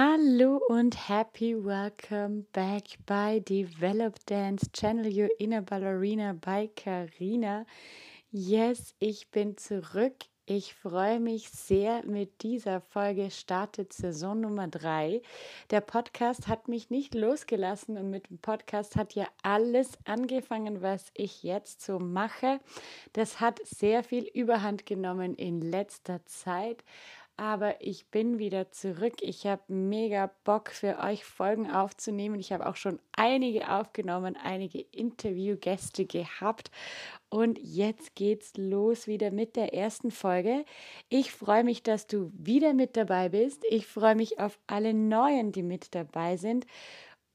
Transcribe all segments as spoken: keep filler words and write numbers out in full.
Hallo und happy welcome back bei Develop Dance Channel, your Inner Ballerina bei Carina. Yes, ich bin zurück. Ich freue mich sehr, mit dieser Folge startet Saison Nummer drei. Der Podcast hat mich nicht losgelassen und mit dem Podcast hat ja alles angefangen, was ich jetzt so mache. Das hat sehr viel Überhand genommen in letzter Zeit. Aber ich bin wieder zurück. Ich habe mega Bock, für euch Folgen aufzunehmen. Ich habe auch schon einige aufgenommen, einige Interviewgäste gehabt. Und jetzt geht's los wieder mit der ersten Folge. Ich freue mich, dass du wieder mit dabei bist. Ich freue mich auf alle Neuen, die mit dabei sind.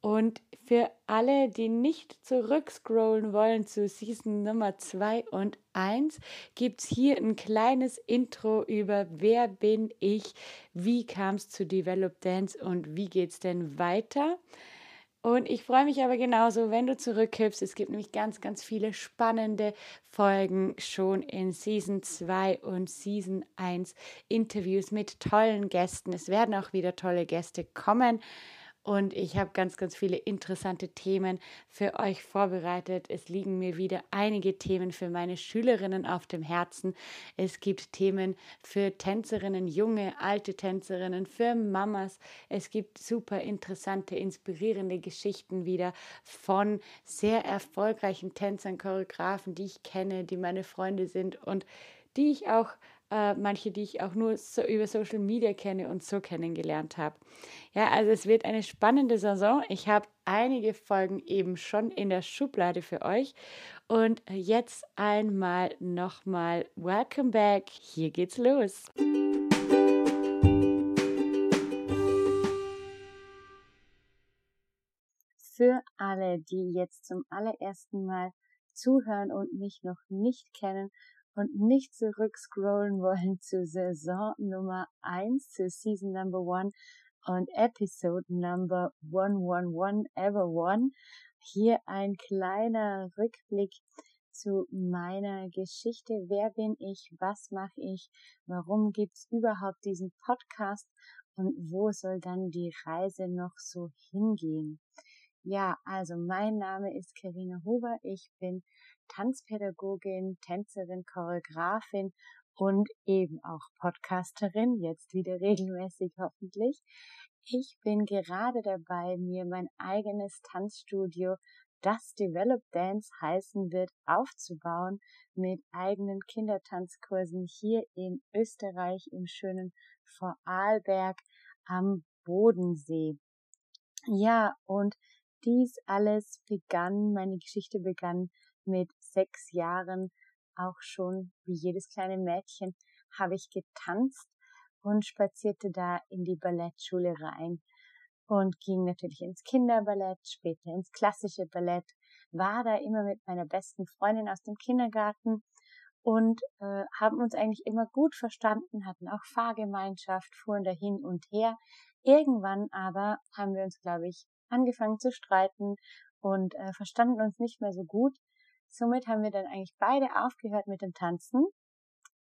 Und für alle, die nicht zurückscrollen wollen zu Season Nummer zwei und eins, gibt es hier ein kleines Intro über wer bin ich, wie kam es zu Develop Dance und wie geht es denn weiter. Und ich freue mich aber genauso, wenn du zurückkippst. Es gibt nämlich ganz, ganz viele spannende Folgen schon in Season zwei und Season eins. Interviews mit tollen Gästen. Es werden auch wieder tolle Gäste kommen. Und ich habe ganz, ganz viele interessante Themen für euch vorbereitet. Es liegen mir wieder einige Themen für meine Schülerinnen auf dem Herzen. Es gibt Themen für Tänzerinnen, junge, alte Tänzerinnen, für Mamas. Es gibt super interessante, inspirierende Geschichten wieder von sehr erfolgreichen Tänzern, Choreografen, die ich kenne, die meine Freunde sind und die ich auch manche, die ich auch nur so über Social Media kenne und so kennengelernt habe. Ja, also es wird eine spannende Saison. Ich habe einige Folgen eben schon in der Schublade für euch. Und jetzt einmal nochmal Welcome back. Hier geht's los. Für alle, die jetzt zum allerersten Mal zuhören und mich noch nicht kennen, und nicht zurückscrollen wollen zu Saison Nummer eins, zu Season Number One und Episode Number hundertundeins, Ever One. Hier ein kleiner Rückblick zu meiner Geschichte. Wer bin ich? Was mache ich? Warum gibt's überhaupt diesen Podcast? Und wo soll dann die Reise noch so hingehen? Ja, also mein Name ist Carina Huber. Ich bin Tanzpädagogin, Tänzerin, Choreografin und eben auch Podcasterin, jetzt wieder regelmäßig hoffentlich. Ich bin gerade dabei, mir mein eigenes Tanzstudio, das Develop Dance heißen wird, aufzubauen mit eigenen Kindertanzkursen hier in Österreich im schönen Vorarlberg am Bodensee. Ja, und dies alles begann, meine Geschichte begann mit sechs Jahren auch schon, wie jedes kleine Mädchen, habe ich getanzt und spazierte da in die Ballettschule rein und ging natürlich ins Kinderballett, später ins klassische Ballett, war da immer mit meiner besten Freundin aus dem Kindergarten und äh, haben uns eigentlich immer gut verstanden, hatten auch Fahrgemeinschaft, fuhren da hin und her. Irgendwann aber haben wir uns, glaube ich, angefangen zu streiten und äh, verstanden uns nicht mehr so gut. Somit haben wir dann eigentlich beide aufgehört mit dem Tanzen,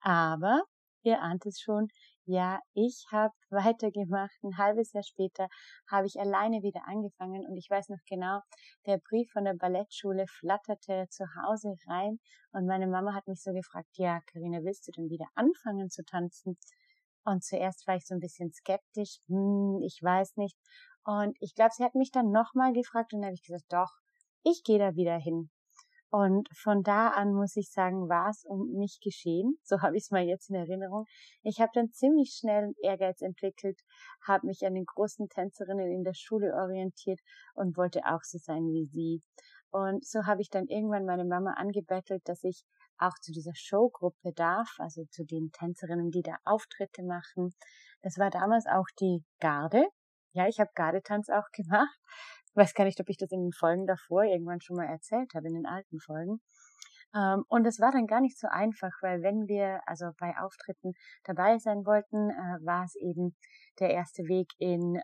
aber ihr ahnt es schon, ja, ich habe weitergemacht. Ein halbes Jahr später habe ich alleine wieder angefangen und ich weiß noch genau, der Brief von der Ballettschule flatterte zu Hause rein und meine Mama hat mich so gefragt, ja, Carina, willst du denn wieder anfangen zu tanzen? Und zuerst war ich so ein bisschen skeptisch, hm, ich weiß nicht. Und ich glaube, sie hat mich dann nochmal gefragt und dann habe ich gesagt, doch, ich gehe da wieder hin. Und von da an, muss ich sagen, war es um mich geschehen. So habe ich es mal jetzt in Erinnerung. Ich habe dann ziemlich schnell Ehrgeiz entwickelt, habe mich an den großen Tänzerinnen in der Schule orientiert und wollte auch so sein wie sie. Und so habe ich dann irgendwann meine Mama angebettelt, dass ich auch zu dieser Showgruppe darf, also zu den Tänzerinnen, die da Auftritte machen. Das war damals auch die Garde. Ja, ich habe Gardetanz auch gemacht. Ich weiß gar nicht, ob ich das in den Folgen davor irgendwann schon mal erzählt habe, in den alten Folgen. Und es war dann gar nicht so einfach, weil wenn wir also bei Auftritten dabei sein wollten, war es eben der erste Weg, in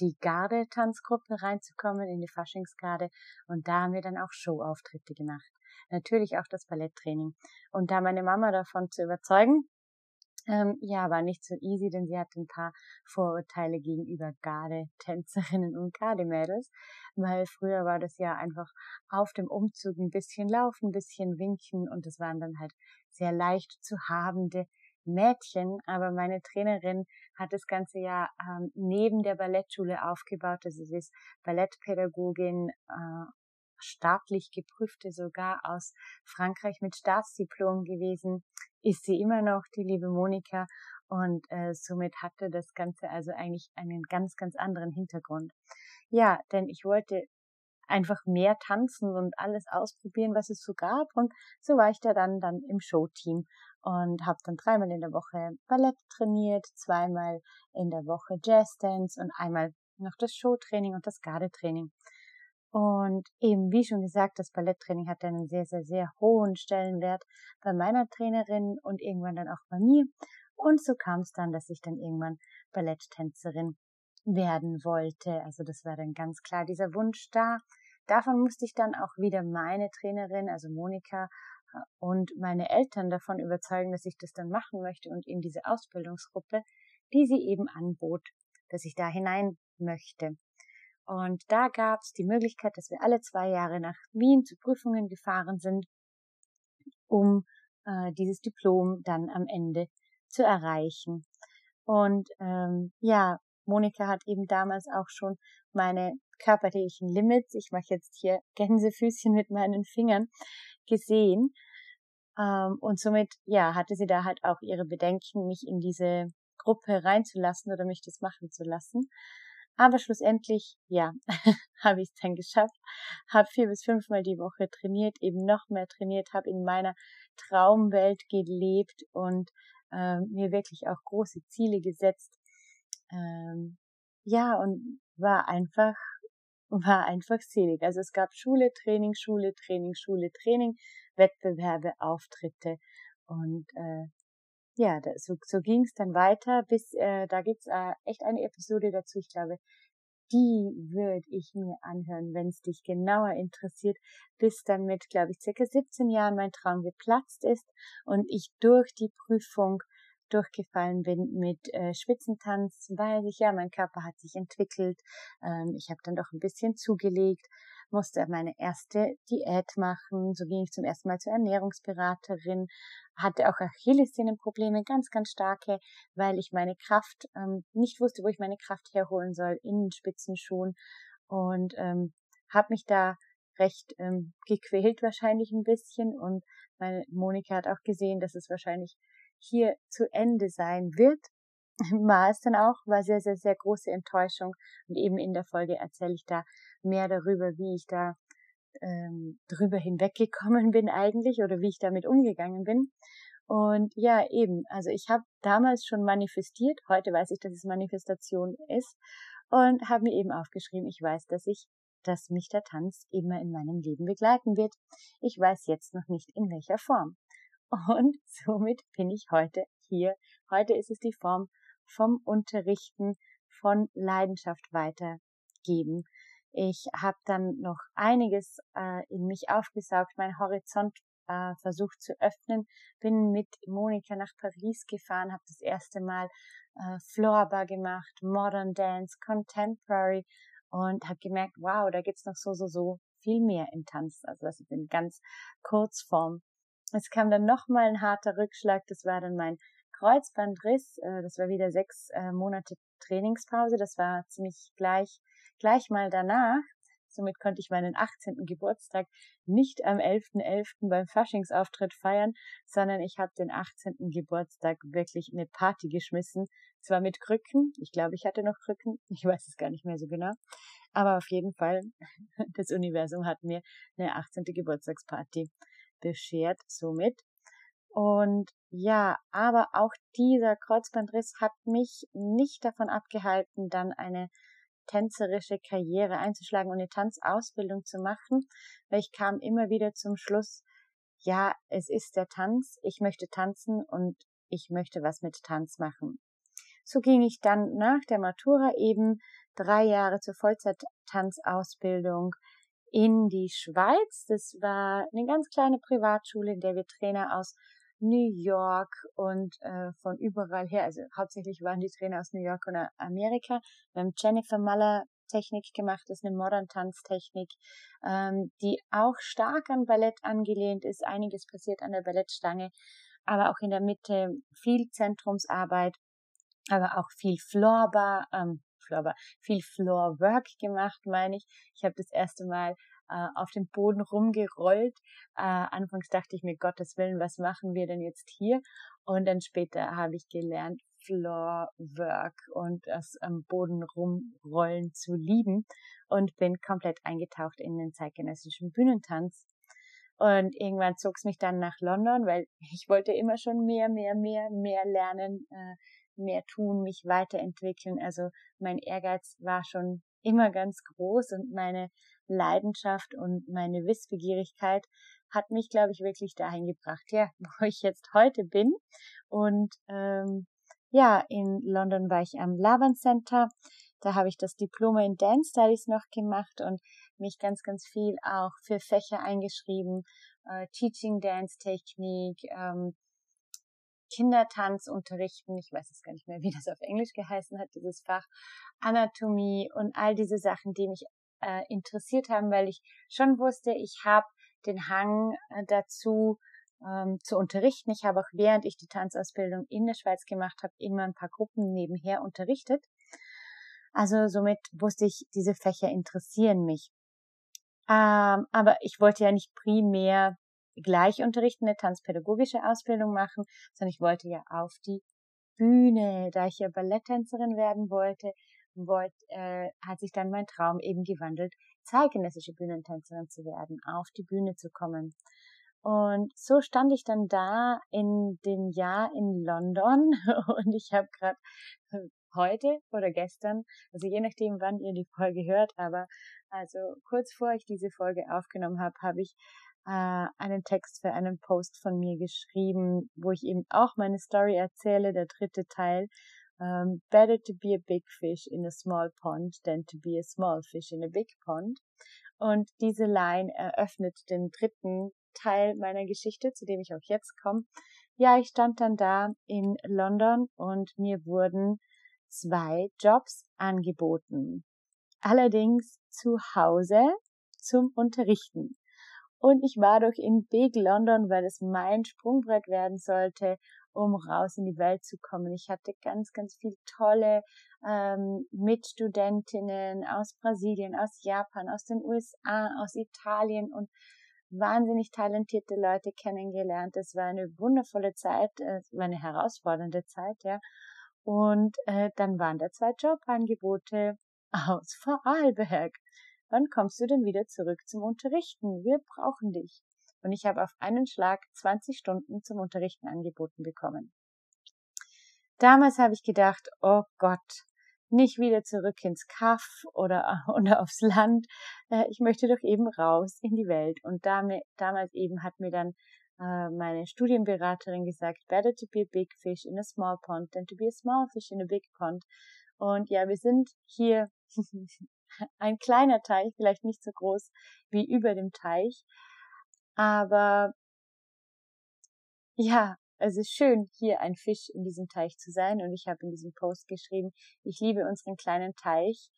die Garde-Tanzgruppe reinzukommen, in die Faschingsgarde. Und da haben wir dann auch Showauftritte gemacht. Natürlich auch das Balletttraining. Und da meine Mama davon zu überzeugen, Ähm, ja, war nicht so easy, denn sie hatte ein paar Vorurteile gegenüber Garde-Tänzerinnen und Garde-Mädels, weil früher war das ja einfach auf dem Umzug ein bisschen laufen, ein bisschen winken, und das waren dann halt sehr leicht zu habende Mädchen. Aber meine Trainerin hat das ganze Jahr ähm, neben der Ballettschule aufgebaut, also sie ist Ballettpädagogin, äh, staatlich geprüfte, sogar aus Frankreich mit Staatsdiplom gewesen, ist sie immer noch, die liebe Monika, und äh, somit hatte das Ganze also eigentlich einen ganz, ganz anderen Hintergrund. Ja, denn ich wollte einfach mehr tanzen und alles ausprobieren, was es so gab, und so war ich da dann, dann im Showteam und habe dann dreimal in der Woche Ballett trainiert, zweimal in der Woche Jazzdance und einmal noch das Showtraining und das Gardetraining. Und eben, wie schon gesagt, das Balletttraining hat einen sehr, sehr, sehr hohen Stellenwert bei meiner Trainerin und irgendwann dann auch bei mir. Und so kam es dann, dass ich dann irgendwann Balletttänzerin werden wollte. Also das war dann ganz klar dieser Wunsch da. Davon musste ich dann auch wieder meine Trainerin, also Monika, und meine Eltern davon überzeugen, dass ich das dann machen möchte und in diese Ausbildungsgruppe, die sie eben anbot, dass ich da hinein möchte. Und da gab es die Möglichkeit, dass wir alle zwei Jahre nach Wien zu Prüfungen gefahren sind, um äh, dieses Diplom dann am Ende zu erreichen. Und ähm, ja, Monika hat eben damals auch schon meine körperlichen Limits, ich mache jetzt hier Gänsefüßchen mit meinen Fingern, gesehen. Ähm, und somit ja, hatte sie da halt auch ihre Bedenken, mich in diese Gruppe reinzulassen oder mich das machen zu lassen. Aber schlussendlich, ja, habe ich es dann geschafft, habe vier bis fünfmal die Woche trainiert, eben noch mehr trainiert, habe in meiner Traumwelt gelebt und äh, mir wirklich auch große Ziele gesetzt. Ähm, ja, und war einfach, war einfach selig. Also es gab Schule, Training, Schule, Training, Schule, Training, Wettbewerbe, Auftritte und äh, ja, so, so ging es dann weiter, bis, äh, da gibt's äh, echt eine Episode dazu, ich glaube, die würde ich mir anhören, wenn es dich genauer interessiert, bis dann mit, glaube ich, circa siebzehn Jahren mein Traum geplatzt ist und ich durch die Prüfung durchgefallen bin mit äh, Spitzentanz, weil ich, ja, mein Körper hat sich entwickelt, ähm, ich habe dann doch ein bisschen zugelegt, musste meine erste Diät machen, so ging ich zum ersten Mal zur Ernährungsberaterin, hatte auch Achillessehnenprobleme, ganz, ganz starke, weil ich meine Kraft, ähm, nicht wusste, wo ich meine Kraft herholen soll, in Spitzenschuhen, und ähm, habe mich da recht ähm, gequält wahrscheinlich ein bisschen, und meine Monika hat auch gesehen, dass es wahrscheinlich hier zu Ende sein wird, war es dann auch, war sehr, sehr, sehr große Enttäuschung, und eben in der Folge erzähle ich da mehr darüber, wie ich da ähm, drüber hinweggekommen bin eigentlich oder wie ich damit umgegangen bin. Und ja, eben, also ich habe damals schon manifestiert, heute weiß ich, dass es Manifestation ist, und habe mir eben aufgeschrieben, ich weiß, dass ich, dass mich der Tanz immer in meinem Leben begleiten wird. Ich weiß jetzt noch nicht, in welcher Form. Und somit bin ich heute hier. Heute ist es die Form vom Unterrichten, von Leidenschaft weitergeben. Ich habe dann noch einiges äh, in mich aufgesaugt, meinen Horizont äh, versucht zu öffnen, bin mit Monika nach Paris gefahren, habe das erste Mal äh, Florbar gemacht, Modern Dance, Contemporary, und habe gemerkt, wow, da gibt's noch so, so, so viel mehr im Tanz. Also das ist in ganz Kurzform. Es kam dann nochmal ein harter Rückschlag, das war dann mein Kreuzbandriss, das war wieder sechs Monate Trainingspause, das war ziemlich gleich, gleich mal danach. Somit konnte ich meinen achtzehnten Geburtstag nicht am elften elften beim Faschingsauftritt feiern, sondern ich habe den achtzehnten Geburtstag wirklich eine Party geschmissen, zwar mit Krücken, ich glaube, ich hatte noch Krücken, ich weiß es gar nicht mehr so genau, aber auf jeden Fall, das Universum hat mir eine achtzehnte Geburtstagsparty beschert somit. Und ja, aber auch dieser Kreuzbandriss hat mich nicht davon abgehalten, dann eine tänzerische Karriere einzuschlagen und eine Tanzausbildung zu machen, weil ich kam immer wieder zum Schluss, ja, es ist der Tanz, ich möchte tanzen und ich möchte was mit Tanz machen. So ging ich dann nach der Matura eben drei Jahre zur Vollzeit-Tanzausbildung in die Schweiz. Das war eine ganz kleine Privatschule, in der wir Trainer aus New York und äh, von überall her. Also hauptsächlich waren die Trainer aus New York und Amerika. Wir haben Jennifer Müller Technik gemacht, das ist eine Modern-Tanztechnik, ähm, die auch stark an Ballett angelehnt ist. Einiges passiert an der Ballettstange, aber auch in der Mitte viel Zentrumsarbeit, aber auch viel Floorbar, ähm, Floorbar, viel Floorwork gemacht, meine ich. Ich habe das erste Mal äh, auf dem Boden rumgerollt. Äh, anfangs dachte ich mir, Gottes Willen, was machen wir denn jetzt hier? Und dann später habe ich gelernt, Floorwork und das am Boden rumrollen zu lieben und bin komplett eingetaucht in den zeitgenössischen Bühnentanz. Und irgendwann zog es mich dann nach London, weil ich wollte immer schon mehr, mehr, mehr, mehr lernen, mehr tun, mich weiterentwickeln. Also mein Ehrgeiz war schon immer ganz groß und meine Leidenschaft und meine Wissbegierigkeit hat mich, glaube ich, wirklich dahin gebracht, ja, wo ich jetzt heute bin. Und ähm, ja, in London war ich am Laban Center, da habe ich das Diplom in Dance Studies noch gemacht und mich ganz, ganz viel auch für Fächer eingeschrieben, äh, Teaching Dance Technik, ähm, Kindertanz unterrichten, ich weiß jetzt gar nicht mehr, wie das auf Englisch geheißen hat, dieses Fach, Anatomie und all diese Sachen, die mich äh, interessiert haben, weil ich schon wusste, ich habe den Hang äh, dazu, zu unterrichten. Ich habe auch, während ich die Tanzausbildung in der Schweiz gemacht habe, immer ein paar Gruppen nebenher unterrichtet. Also somit wusste ich, diese Fächer interessieren mich. Ähm, aber ich wollte ja nicht primär gleich unterrichten, eine tanzpädagogische Ausbildung machen, sondern ich wollte ja auf die Bühne. Da ich ja Balletttänzerin werden wollte, wollte äh, hat sich dann mein Traum eben gewandelt, zeitgenössische Bühnentänzerin zu werden, auf die Bühne zu kommen. Und so stand ich dann da in dem Jahr in London und ich habe gerade heute oder gestern, also je nachdem, wann ihr die Folge hört, aber also kurz vor ich diese Folge aufgenommen habe, habe ich äh, einen Text für einen Post von mir geschrieben, wo ich eben auch meine Story erzähle, der dritte Teil. Um, better to be a big fish in a small pond than to be a small fish in a big pond. Und diese Line eröffnet den dritten Teil meiner Geschichte, zu dem ich auch jetzt komme. Ja, ich stand dann da in London und mir wurden zwei Jobs angeboten. Allerdings zu Hause zum Unterrichten. Und ich war doch in Big London, weil es mein Sprungbrett werden sollte, um raus in die Welt zu kommen. Ich hatte ganz, ganz viele tolle ähm, Mitstudentinnen aus Brasilien, aus Japan, aus den U S A, aus Italien und wahnsinnig talentierte Leute kennengelernt. Es war eine wundervolle Zeit, es war eine herausfordernde Zeit, ja. Und äh, dann waren da zwei Jobangebote aus Vorarlberg. Wann kommst du denn wieder zurück zum Unterrichten? Wir brauchen dich. Und ich habe auf einen Schlag zwanzig Stunden zum Unterrichten angeboten bekommen. Damals habe ich gedacht, oh Gott, nicht wieder zurück ins Kaff oder, oder aufs Land. Ich möchte doch eben raus in die Welt. Und damit, damals eben hat mir dann meine Studienberaterin gesagt, better to be a big fish in a small pond than to be a small fish in a big pond. Und ja, wir sind hier ein kleiner Teich, vielleicht nicht so groß wie über dem Teich. Aber ja, es ist schön, hier ein Fisch in diesem Teich zu sein. Und ich habe in diesem Post geschrieben, ich liebe unseren kleinen Teich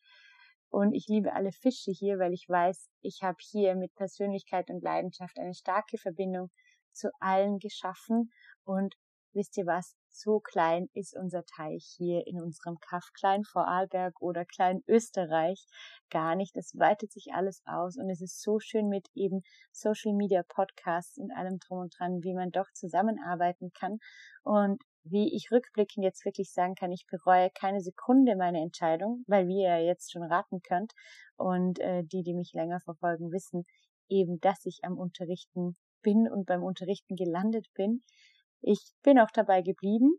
und ich liebe alle Fische hier, weil ich weiß, ich habe hier mit Persönlichkeit und Leidenschaft eine starke Verbindung zu allen geschaffen. Und wisst ihr was, so klein ist unser Teich hier in unserem Kaff Klein Vorarlberg oder Klein Österreich gar nicht. Es weitet sich alles aus und es ist so schön mit eben Social Media, Podcasts und allem drum und dran, wie man doch zusammenarbeiten kann. Und wie ich rückblickend jetzt wirklich sagen kann, ich bereue keine Sekunde meine Entscheidung, weil wie ihr jetzt schon raten könnt und äh, die, die mich länger verfolgen, wissen eben, dass ich am Unterrichten bin und beim Unterrichten gelandet bin. Ich bin auch dabei geblieben,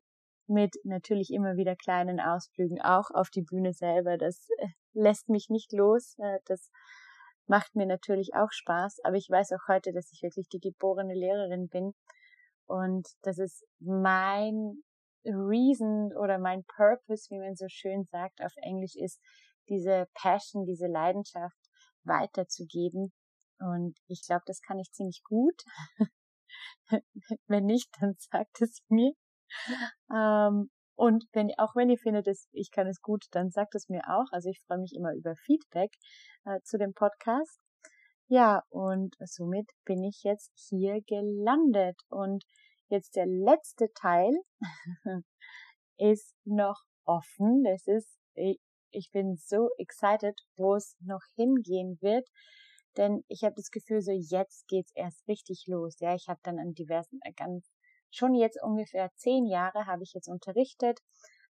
mit natürlich immer wieder kleinen Ausflügen, auch auf die Bühne selber. Das lässt mich nicht los, das macht mir natürlich auch Spaß, aber ich weiß auch heute, dass ich wirklich die geborene Lehrerin bin und das ist mein Reason oder mein Purpose, wie man so schön sagt auf Englisch, ist diese Passion, diese Leidenschaft weiterzugeben und ich glaube, das kann ich ziemlich gut. Wenn nicht, dann sagt es mir. Ähm, und wenn auch wenn ihr findet, ich kann es gut, dann sagt es mir auch. Also ich freue mich immer über Feedback äh, zu dem Podcast. Ja, und somit bin ich jetzt hier gelandet. Und jetzt der letzte Teil ist noch offen. Das ist, ich bin so excited, wo es noch hingehen wird. Denn ich habe das Gefühl, so jetzt geht's erst richtig los. Ja, ich habe dann an diversen, ganz, schon jetzt ungefähr zehn Jahre habe ich jetzt unterrichtet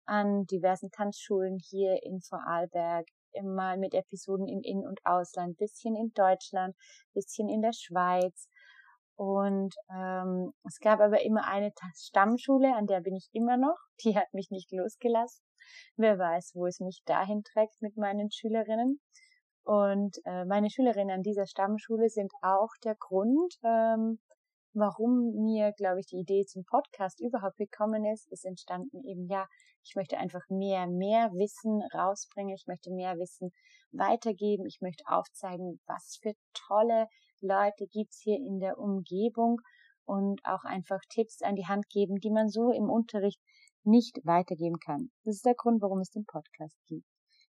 an diversen Tanzschulen hier in Vorarlberg, immer mit Episoden im In- und Ausland, bisschen in Deutschland, bisschen in der Schweiz. Und ähm, es gab aber immer eine Stammschule, an der bin ich immer noch. Die hat mich nicht losgelassen. Wer weiß, wo es mich dahin trägt mit meinen Schülerinnen. Und äh, meine Schülerinnen an dieser Stammschule sind auch der Grund, ähm, warum mir, glaube ich, die Idee zum Podcast überhaupt gekommen ist. Ist entstanden eben, ja, ich möchte einfach mehr, mehr Wissen rausbringen. Ich möchte mehr Wissen weitergeben. Ich möchte aufzeigen, was für tolle Leute gibt's hier in der Umgebung und auch einfach Tipps an die Hand geben, die man so im Unterricht nicht weitergeben kann. Das ist der Grund, warum es den Podcast gibt.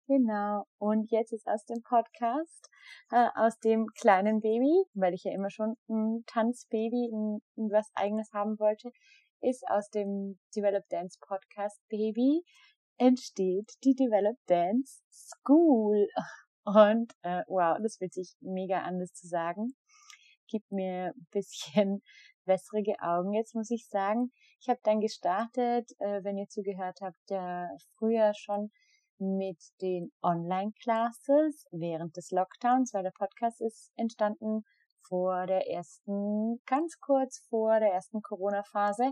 Genau, und jetzt ist aus dem Podcast, äh, aus dem kleinen Baby, weil ich ja immer schon ein Tanzbaby, ein, ein was Eigenes haben wollte, ist aus dem Develop Dance Podcast Baby entsteht die Develop Dance School. Und äh, wow, das fühlt sich mega an, das zu sagen. Gibt mir ein bisschen wässrige Augen. Jetzt muss ich sagen, ich habe dann gestartet, äh, wenn ihr zugehört habt, ja, früher schon mit den Online-Classes während des Lockdowns, weil der Podcast ist entstanden vor der ersten, ganz kurz vor der ersten Corona-Phase,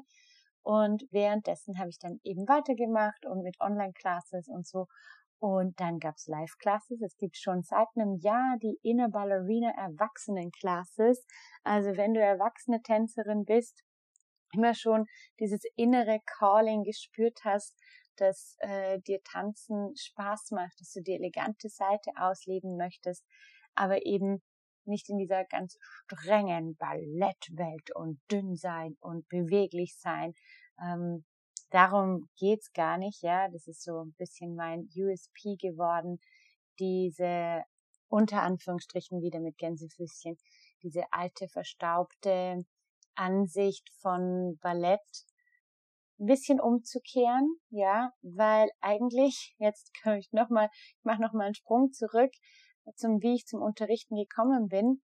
und währenddessen habe ich dann eben weitergemacht und mit Online-Classes und so, und dann gab's Live-Classes. Es gibt schon seit einem Jahr die Inner Ballerina Erwachsenen-Classes, also wenn du erwachsene Tänzerin bist, immer schon dieses innere Calling gespürt hast, dass äh, dir Tanzen Spaß macht, dass du die elegante Seite ausleben möchtest, aber eben nicht in dieser ganz strengen Ballettwelt und dünn sein und beweglich sein. Ähm, darum geht's gar nicht, ja. Das ist so ein bisschen mein U S P geworden, diese unter Anführungsstrichen wieder mit Gänsefüßchen, diese alte, verstaubte Ansicht von Ballett ein bisschen umzukehren, ja, weil eigentlich, jetzt kann ich nochmal, ich mache nochmal einen Sprung zurück, zum wie ich zum Unterrichten gekommen bin,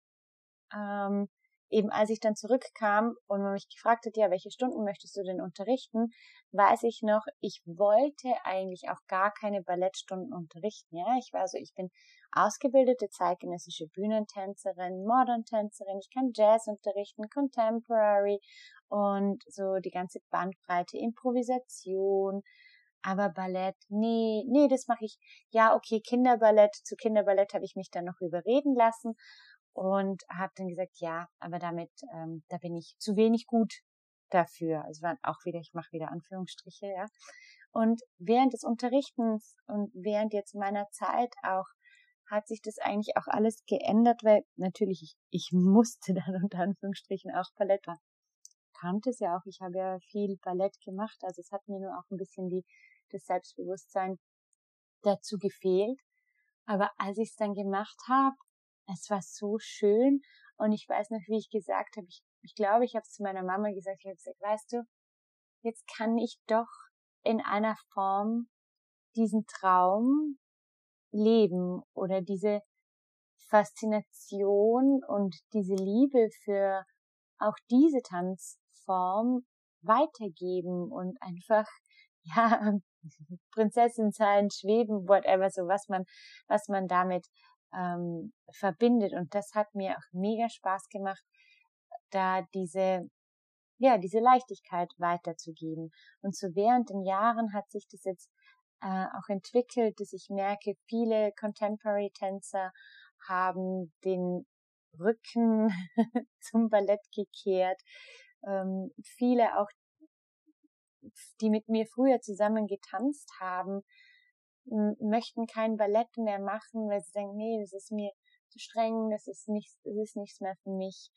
ähm, eben als ich dann zurückkam und man mich gefragt hat, ja, welche Stunden möchtest du denn unterrichten, weiß ich noch, ich wollte eigentlich auch gar keine Ballettstunden unterrichten, ja, ich war so, ich bin ausgebildete zeitgenössische Bühnentänzerin, Modern-Tänzerin, ich kann Jazz unterrichten, Contemporary und so die ganze Bandbreite, Improvisation, aber Ballett, nee, nee, das mache ich, ja, okay, Kinderballett, zu Kinderballett habe ich mich dann noch überreden lassen und habe dann gesagt, ja, aber damit, ähm, da bin ich zu wenig gut dafür, also waren auch wieder, ich mache wieder Anführungsstriche, ja, und während des Unterrichtens und während jetzt meiner Zeit auch hat sich das eigentlich auch alles geändert, weil natürlich ich, ich musste dann unter Anführungsstrichen auch Ballett machen. Kannte es ja auch, ich habe ja viel Ballett gemacht, also es hat mir nur auch ein bisschen die, das Selbstbewusstsein dazu gefehlt, aber als ich es dann gemacht habe, es war so schön und ich weiß noch, wie ich gesagt habe, ich, ich glaube, ich habe es zu meiner Mama gesagt, ich habe gesagt, weißt du, jetzt kann ich doch in einer Form diesen Traum leben oder diese Faszination und diese Liebe für auch diese Tanzform weitergeben und einfach, ja, Prinzessin sein, schweben, whatever, so was man, was man damit ähm, verbindet. Und das hat mir auch mega Spaß gemacht, da diese, ja, diese Leichtigkeit weiterzugeben. Und so während den Jahren hat sich das jetzt äh, auch entwickelt, dass ich merke, viele Contemporary-Tänzer haben den Rücken zum Ballett gekehrt. Ähm, viele auch, die mit mir früher zusammen getanzt haben, m- möchten kein Ballett mehr machen, weil sie denken, nee, das ist mir zu streng, das ist nichts, das ist nichts mehr für mich.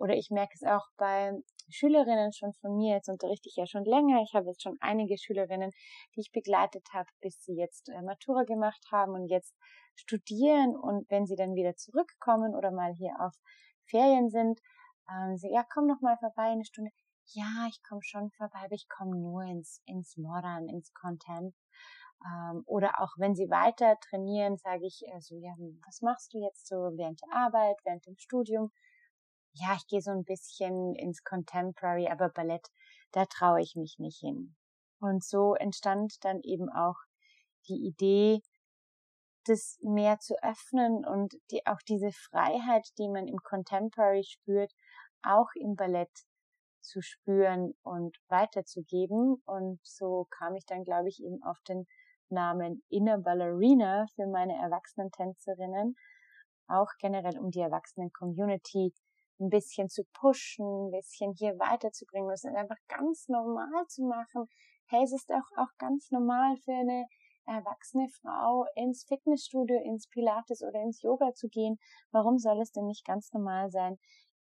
oder ich merke es auch bei Schülerinnen schon von mir, jetzt unterrichte ich ja schon länger, ich habe jetzt schon einige Schülerinnen, die ich begleitet habe, bis sie jetzt Matura gemacht haben und jetzt studieren, und wenn sie dann wieder zurückkommen oder mal hier auf Ferien sind, ähm, sie, ja, komm noch mal vorbei eine Stunde. Ja, ich komme schon vorbei, aber ich komme nur ins, ins Modern, ins Content. Ähm, oder auch wenn sie weiter trainieren, sage ich äh, so, ja, was machst du jetzt so während der Arbeit, während dem Studium? Ja, ich gehe so ein bisschen ins Contemporary, aber Ballett, da traue ich mich nicht hin. Und so entstand dann eben auch die Idee, das mehr zu öffnen und die, auch diese Freiheit, die man im Contemporary spürt, auch im Ballett zu spüren und weiterzugeben. Und so kam ich dann, glaube ich, eben auf den Namen Inner Ballerina für meine Erwachsenentänzerinnen, auch generell um die Erwachsenen-Community ein bisschen zu pushen, ein bisschen hier weiterzubringen, das einfach ganz normal zu machen. Hey, es ist auch, auch ganz normal für eine erwachsene Frau ins Fitnessstudio, ins Pilates oder ins Yoga zu gehen. Warum soll es denn nicht ganz normal sein,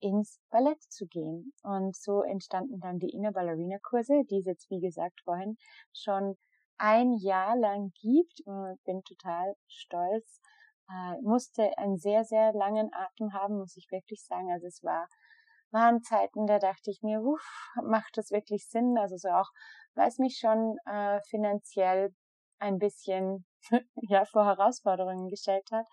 ins Ballett zu gehen? Und so entstanden dann die Inner Ballerina Kurse, die es jetzt, wie gesagt, vorhin schon ein Jahr lang gibt. Ich bin total stolz. Ich musste einen sehr, sehr langen Atem haben, muss ich wirklich sagen. Also es war waren Zeiten, da dachte ich mir, uff, macht das wirklich Sinn? Also so auch, weil es mich schon äh, finanziell ein bisschen ja vor Herausforderungen gestellt hat.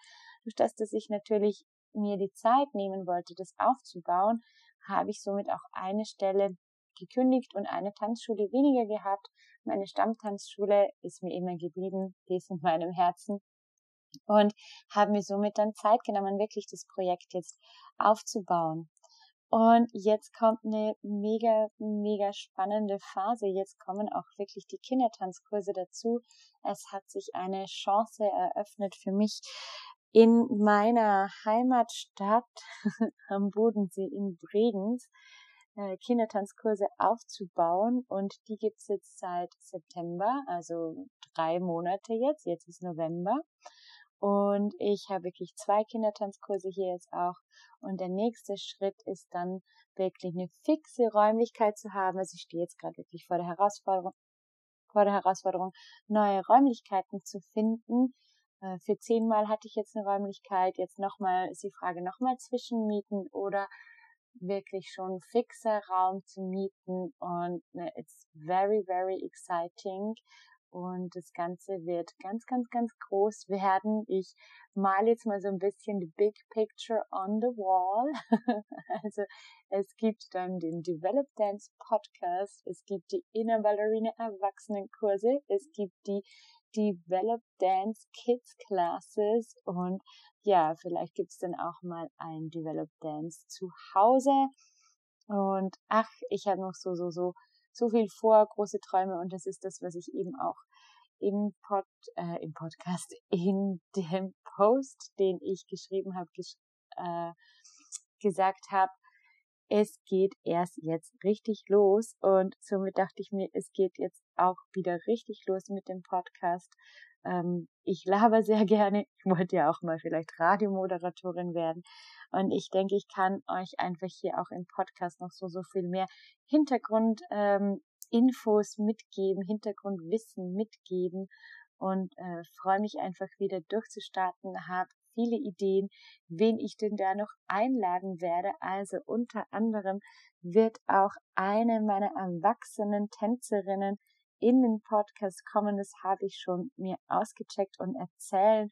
Durch das, dass ich natürlich mir die Zeit nehmen wollte, das aufzubauen, habe ich somit auch eine Stelle gekündigt und eine Tanzschule weniger gehabt. Meine Stammtanzschule ist mir immer geblieben, die ist in meinem Herzen, und habe mir somit dann Zeit genommen, wirklich das Projekt jetzt aufzubauen. Und jetzt kommt eine mega, mega spannende Phase. Jetzt kommen auch wirklich die Kindertanzkurse dazu. Es hat sich eine Chance eröffnet für mich in meiner Heimatstadt am Bodensee in Bregenz, Kindertanzkurse aufzubauen, und die gibt's jetzt seit September, also drei Monate jetzt, jetzt ist November. Und ich habe wirklich zwei Kindertanzkurse hier jetzt auch. Und der nächste Schritt ist dann wirklich eine fixe Räumlichkeit zu haben. Also ich stehe jetzt gerade wirklich vor der Herausforderung, vor der Herausforderung, neue Räumlichkeiten zu finden. Für zehnmal hatte ich jetzt eine Räumlichkeit. Jetzt nochmal ist die Frage, nochmal zwischenmieten oder wirklich schon fixer Raum zu mieten. Und it's very, very exciting. Und das Ganze wird ganz, ganz, ganz groß werden. Ich male jetzt mal so ein bisschen the big picture on the wall. Also es gibt dann den Develop Dance Podcast, es gibt die Inner Ballerina Erwachsenenkurse, es gibt die Develop Dance Kids Classes, und ja, vielleicht gibt's dann auch mal ein Develop Dance zu Hause. Und ach, ich habe noch so, so, so so viel vor, große Träume, und das ist das, was ich eben auch im, Pod, äh, im Podcast, in dem Post, den ich geschrieben habe, gesch- äh, gesagt habe, es geht erst jetzt richtig los, und somit dachte ich mir, es geht jetzt auch wieder richtig los mit dem Podcast. Ähm, ich laber sehr gerne, ich wollte ja auch mal vielleicht Radiomoderatorin werden, und ich denke, ich kann euch einfach hier auch im Podcast noch so, so viel mehr Hintergrund, ähm, Infos mitgeben, Hintergrundwissen mitgeben, und äh, freue mich einfach wieder durchzustarten, habe viele Ideen, wen ich denn da noch einladen werde. Also unter anderem wird auch eine meiner erwachsenen Tänzerinnen in den Podcast kommen. Das habe ich schon mir ausgecheckt, und erzählen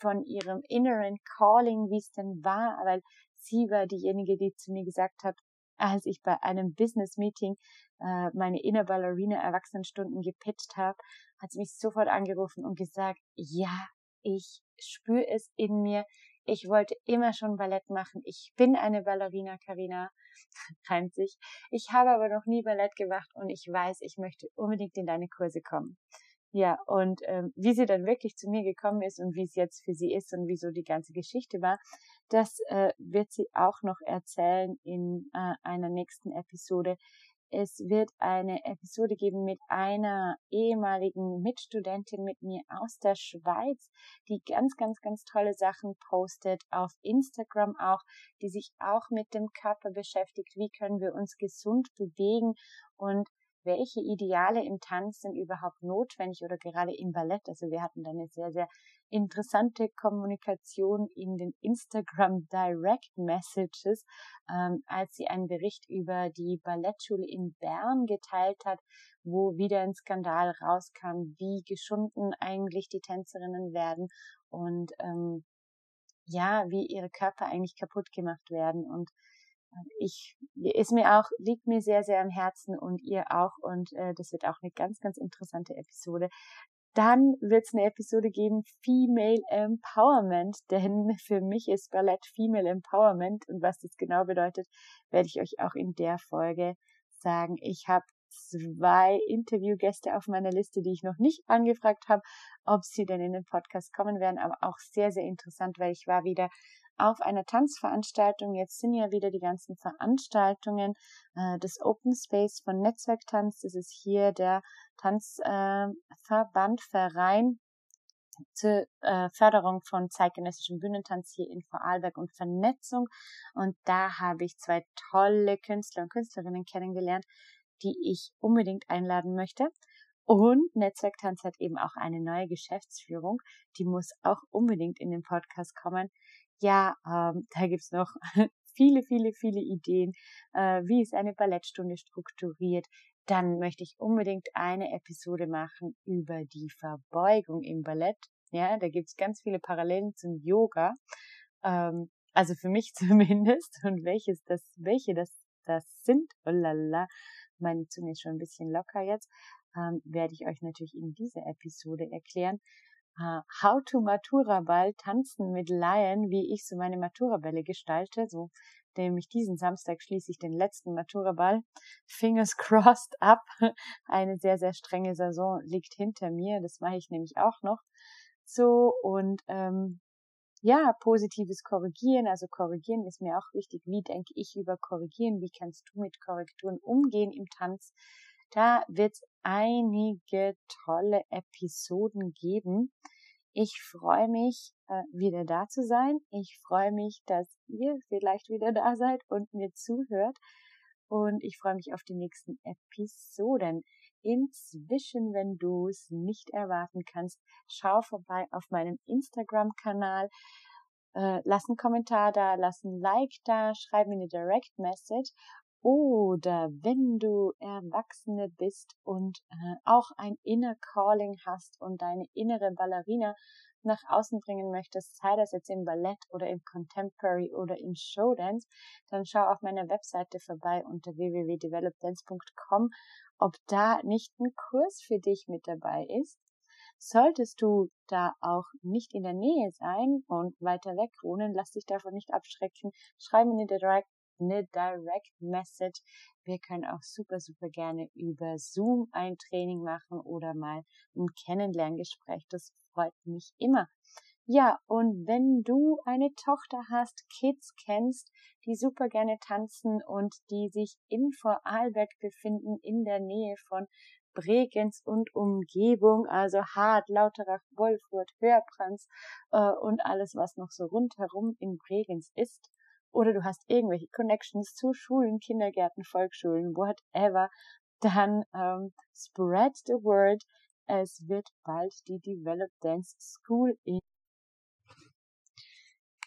von ihrem inneren Calling, wie es denn war, weil sie war diejenige, die zu mir gesagt hat, als ich bei einem Business-Meeting äh, meine Inner Ballerina Erwachsenenstunden gepitcht habe, hat sie mich sofort angerufen und gesagt, ja, ich spüre es in mir. Ich wollte immer schon Ballett machen. Ich bin eine Ballerina, Carina, reimt sich. Ich habe aber noch nie Ballett gemacht, und ich weiß, ich möchte unbedingt in deine Kurse kommen. Ja, und ähm, wie sie dann wirklich zu mir gekommen ist und wie es jetzt für sie ist und wieso die ganze Geschichte war, das äh, wird sie auch noch erzählen in äh, einer nächsten Episode. Es wird eine Episode geben mit einer ehemaligen Mitstudentin mit mir aus der Schweiz, die ganz, ganz, ganz tolle Sachen postet auf Instagram auch, die sich auch mit dem Körper beschäftigt. Wie können wir uns gesund bewegen und welche Ideale im Tanz sind überhaupt notwendig oder gerade im Ballett? Also wir hatten da eine sehr, sehr interessante Kommunikation in den Instagram Direct Messages, ähm, als sie einen Bericht über die Ballettschule in Bern geteilt hat, wo wieder ein Skandal rauskam, wie geschunden eigentlich die Tänzerinnen werden und ähm, ja, wie ihre Körper eigentlich kaputt gemacht werden. Und Ich, ist mir auch, liegt mir sehr, sehr am Herzen und ihr auch, und äh, das wird auch eine ganz, ganz interessante Episode. Dann wird es eine Episode geben, Female Empowerment, denn für mich ist Ballett Female Empowerment, und was das genau bedeutet, werde ich euch auch in der Folge sagen. Ich habe zwei Interviewgäste auf meiner Liste, die ich noch nicht angefragt habe, ob sie denn in den Podcast kommen werden, aber auch sehr, sehr interessant, weil ich war wieder auf einer Tanzveranstaltung. Jetzt sind ja wieder die ganzen Veranstaltungen. Das Open Space von Netzwerk Tanz, das ist hier der Tanzverband, Verein zur Förderung von zeitgenössischem Bühnentanz hier in Vorarlberg und Vernetzung. Und da habe ich zwei tolle Künstler und Künstlerinnen kennengelernt, die ich unbedingt einladen möchte. Und Netzwerk Tanz hat eben auch eine neue Geschäftsführung, die muss auch unbedingt in den Podcast kommen. Ja, ähm, da gibt's noch viele, viele, viele Ideen, äh, wie ist eine Ballettstunde strukturiert. Dann möchte ich unbedingt eine Episode machen über die Verbeugung im Ballett. Ja, da gibt's ganz viele Parallelen zum Yoga, ähm, also für mich zumindest. Und welches das, welche das, das sind, oh lala, meine Zunge ist schon ein bisschen locker jetzt, ähm, werde ich euch natürlich in dieser Episode erklären. How to Matura-Ball, Tanzen mit Laien, wie ich so meine Matura-Bälle gestalte, so nämlich diesen Samstag schließe ich den letzten Matura-Ball, fingers crossed ab, eine sehr, sehr strenge Saison liegt hinter mir, das mache ich nämlich auch noch, so und ähm, ja, positives Korrigieren, also Korrigieren ist mir auch wichtig, wie denke ich über Korrigieren, wie kannst du mit Korrekturen umgehen im Tanz, da wird's einige tolle Episoden geben. Ich freue mich, äh, wieder da zu sein. Ich freue mich, dass ihr vielleicht wieder da seid und mir zuhört. Und ich freue mich auf die nächsten Episoden. Inzwischen, wenn du es nicht erwarten kannst, schau vorbei auf meinem Instagram-Kanal. Äh, lass einen Kommentar da, lass ein Like da, schreib mir eine Direct Message. Oder wenn du Erwachsene bist und äh, auch ein Inner Calling hast und deine innere Ballerina nach außen bringen möchtest, sei das jetzt im Ballett oder im Contemporary oder im Showdance, dann schau auf meiner Webseite vorbei unter w w w punkt develop dance punkt com, ob da nicht ein Kurs für dich mit dabei ist. Solltest du da auch nicht in der Nähe sein und weiter weg wohnen, lass dich davon nicht abschrecken, schreib mir eine Direct eine Direct Message. Wir können auch super, super gerne über Zoom ein Training machen oder mal ein Kennenlerngespräch. Das freut mich immer. Ja, und wenn du eine Tochter hast, Kids kennst, die super gerne tanzen und die sich in Vorarlberg befinden, in der Nähe von Bregenz und Umgebung, also Hart, Lauterach, Wolfurt, Hörbrands äh, und alles, was noch so rundherum in Bregenz ist, oder du hast irgendwelche Connections zu Schulen, Kindergärten, Volksschulen, whatever, dann ähm, spread the word. Es wird bald die Develop Dance School in...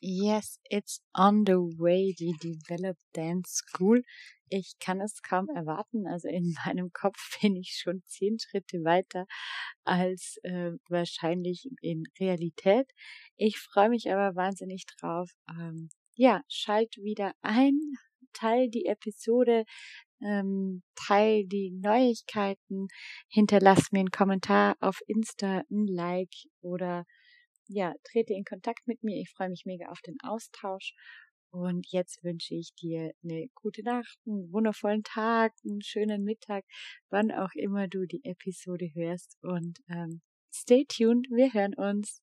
Yes, it's on the way, die Develop Dance School. Ich kann es kaum erwarten. Also in meinem Kopf bin ich schon zehn Schritte weiter als äh, wahrscheinlich in Realität. Ich freue mich aber wahnsinnig drauf. Ähm, Ja, schalt wieder ein, teil die Episode, ähm, teil die Neuigkeiten, hinterlass mir einen Kommentar auf Insta, ein Like oder ja, trete in Kontakt mit mir. Ich freue mich mega auf den Austausch und jetzt wünsche ich dir eine gute Nacht, einen wundervollen Tag, einen schönen Mittag, wann auch immer du die Episode hörst und ähm, stay tuned, wir hören uns.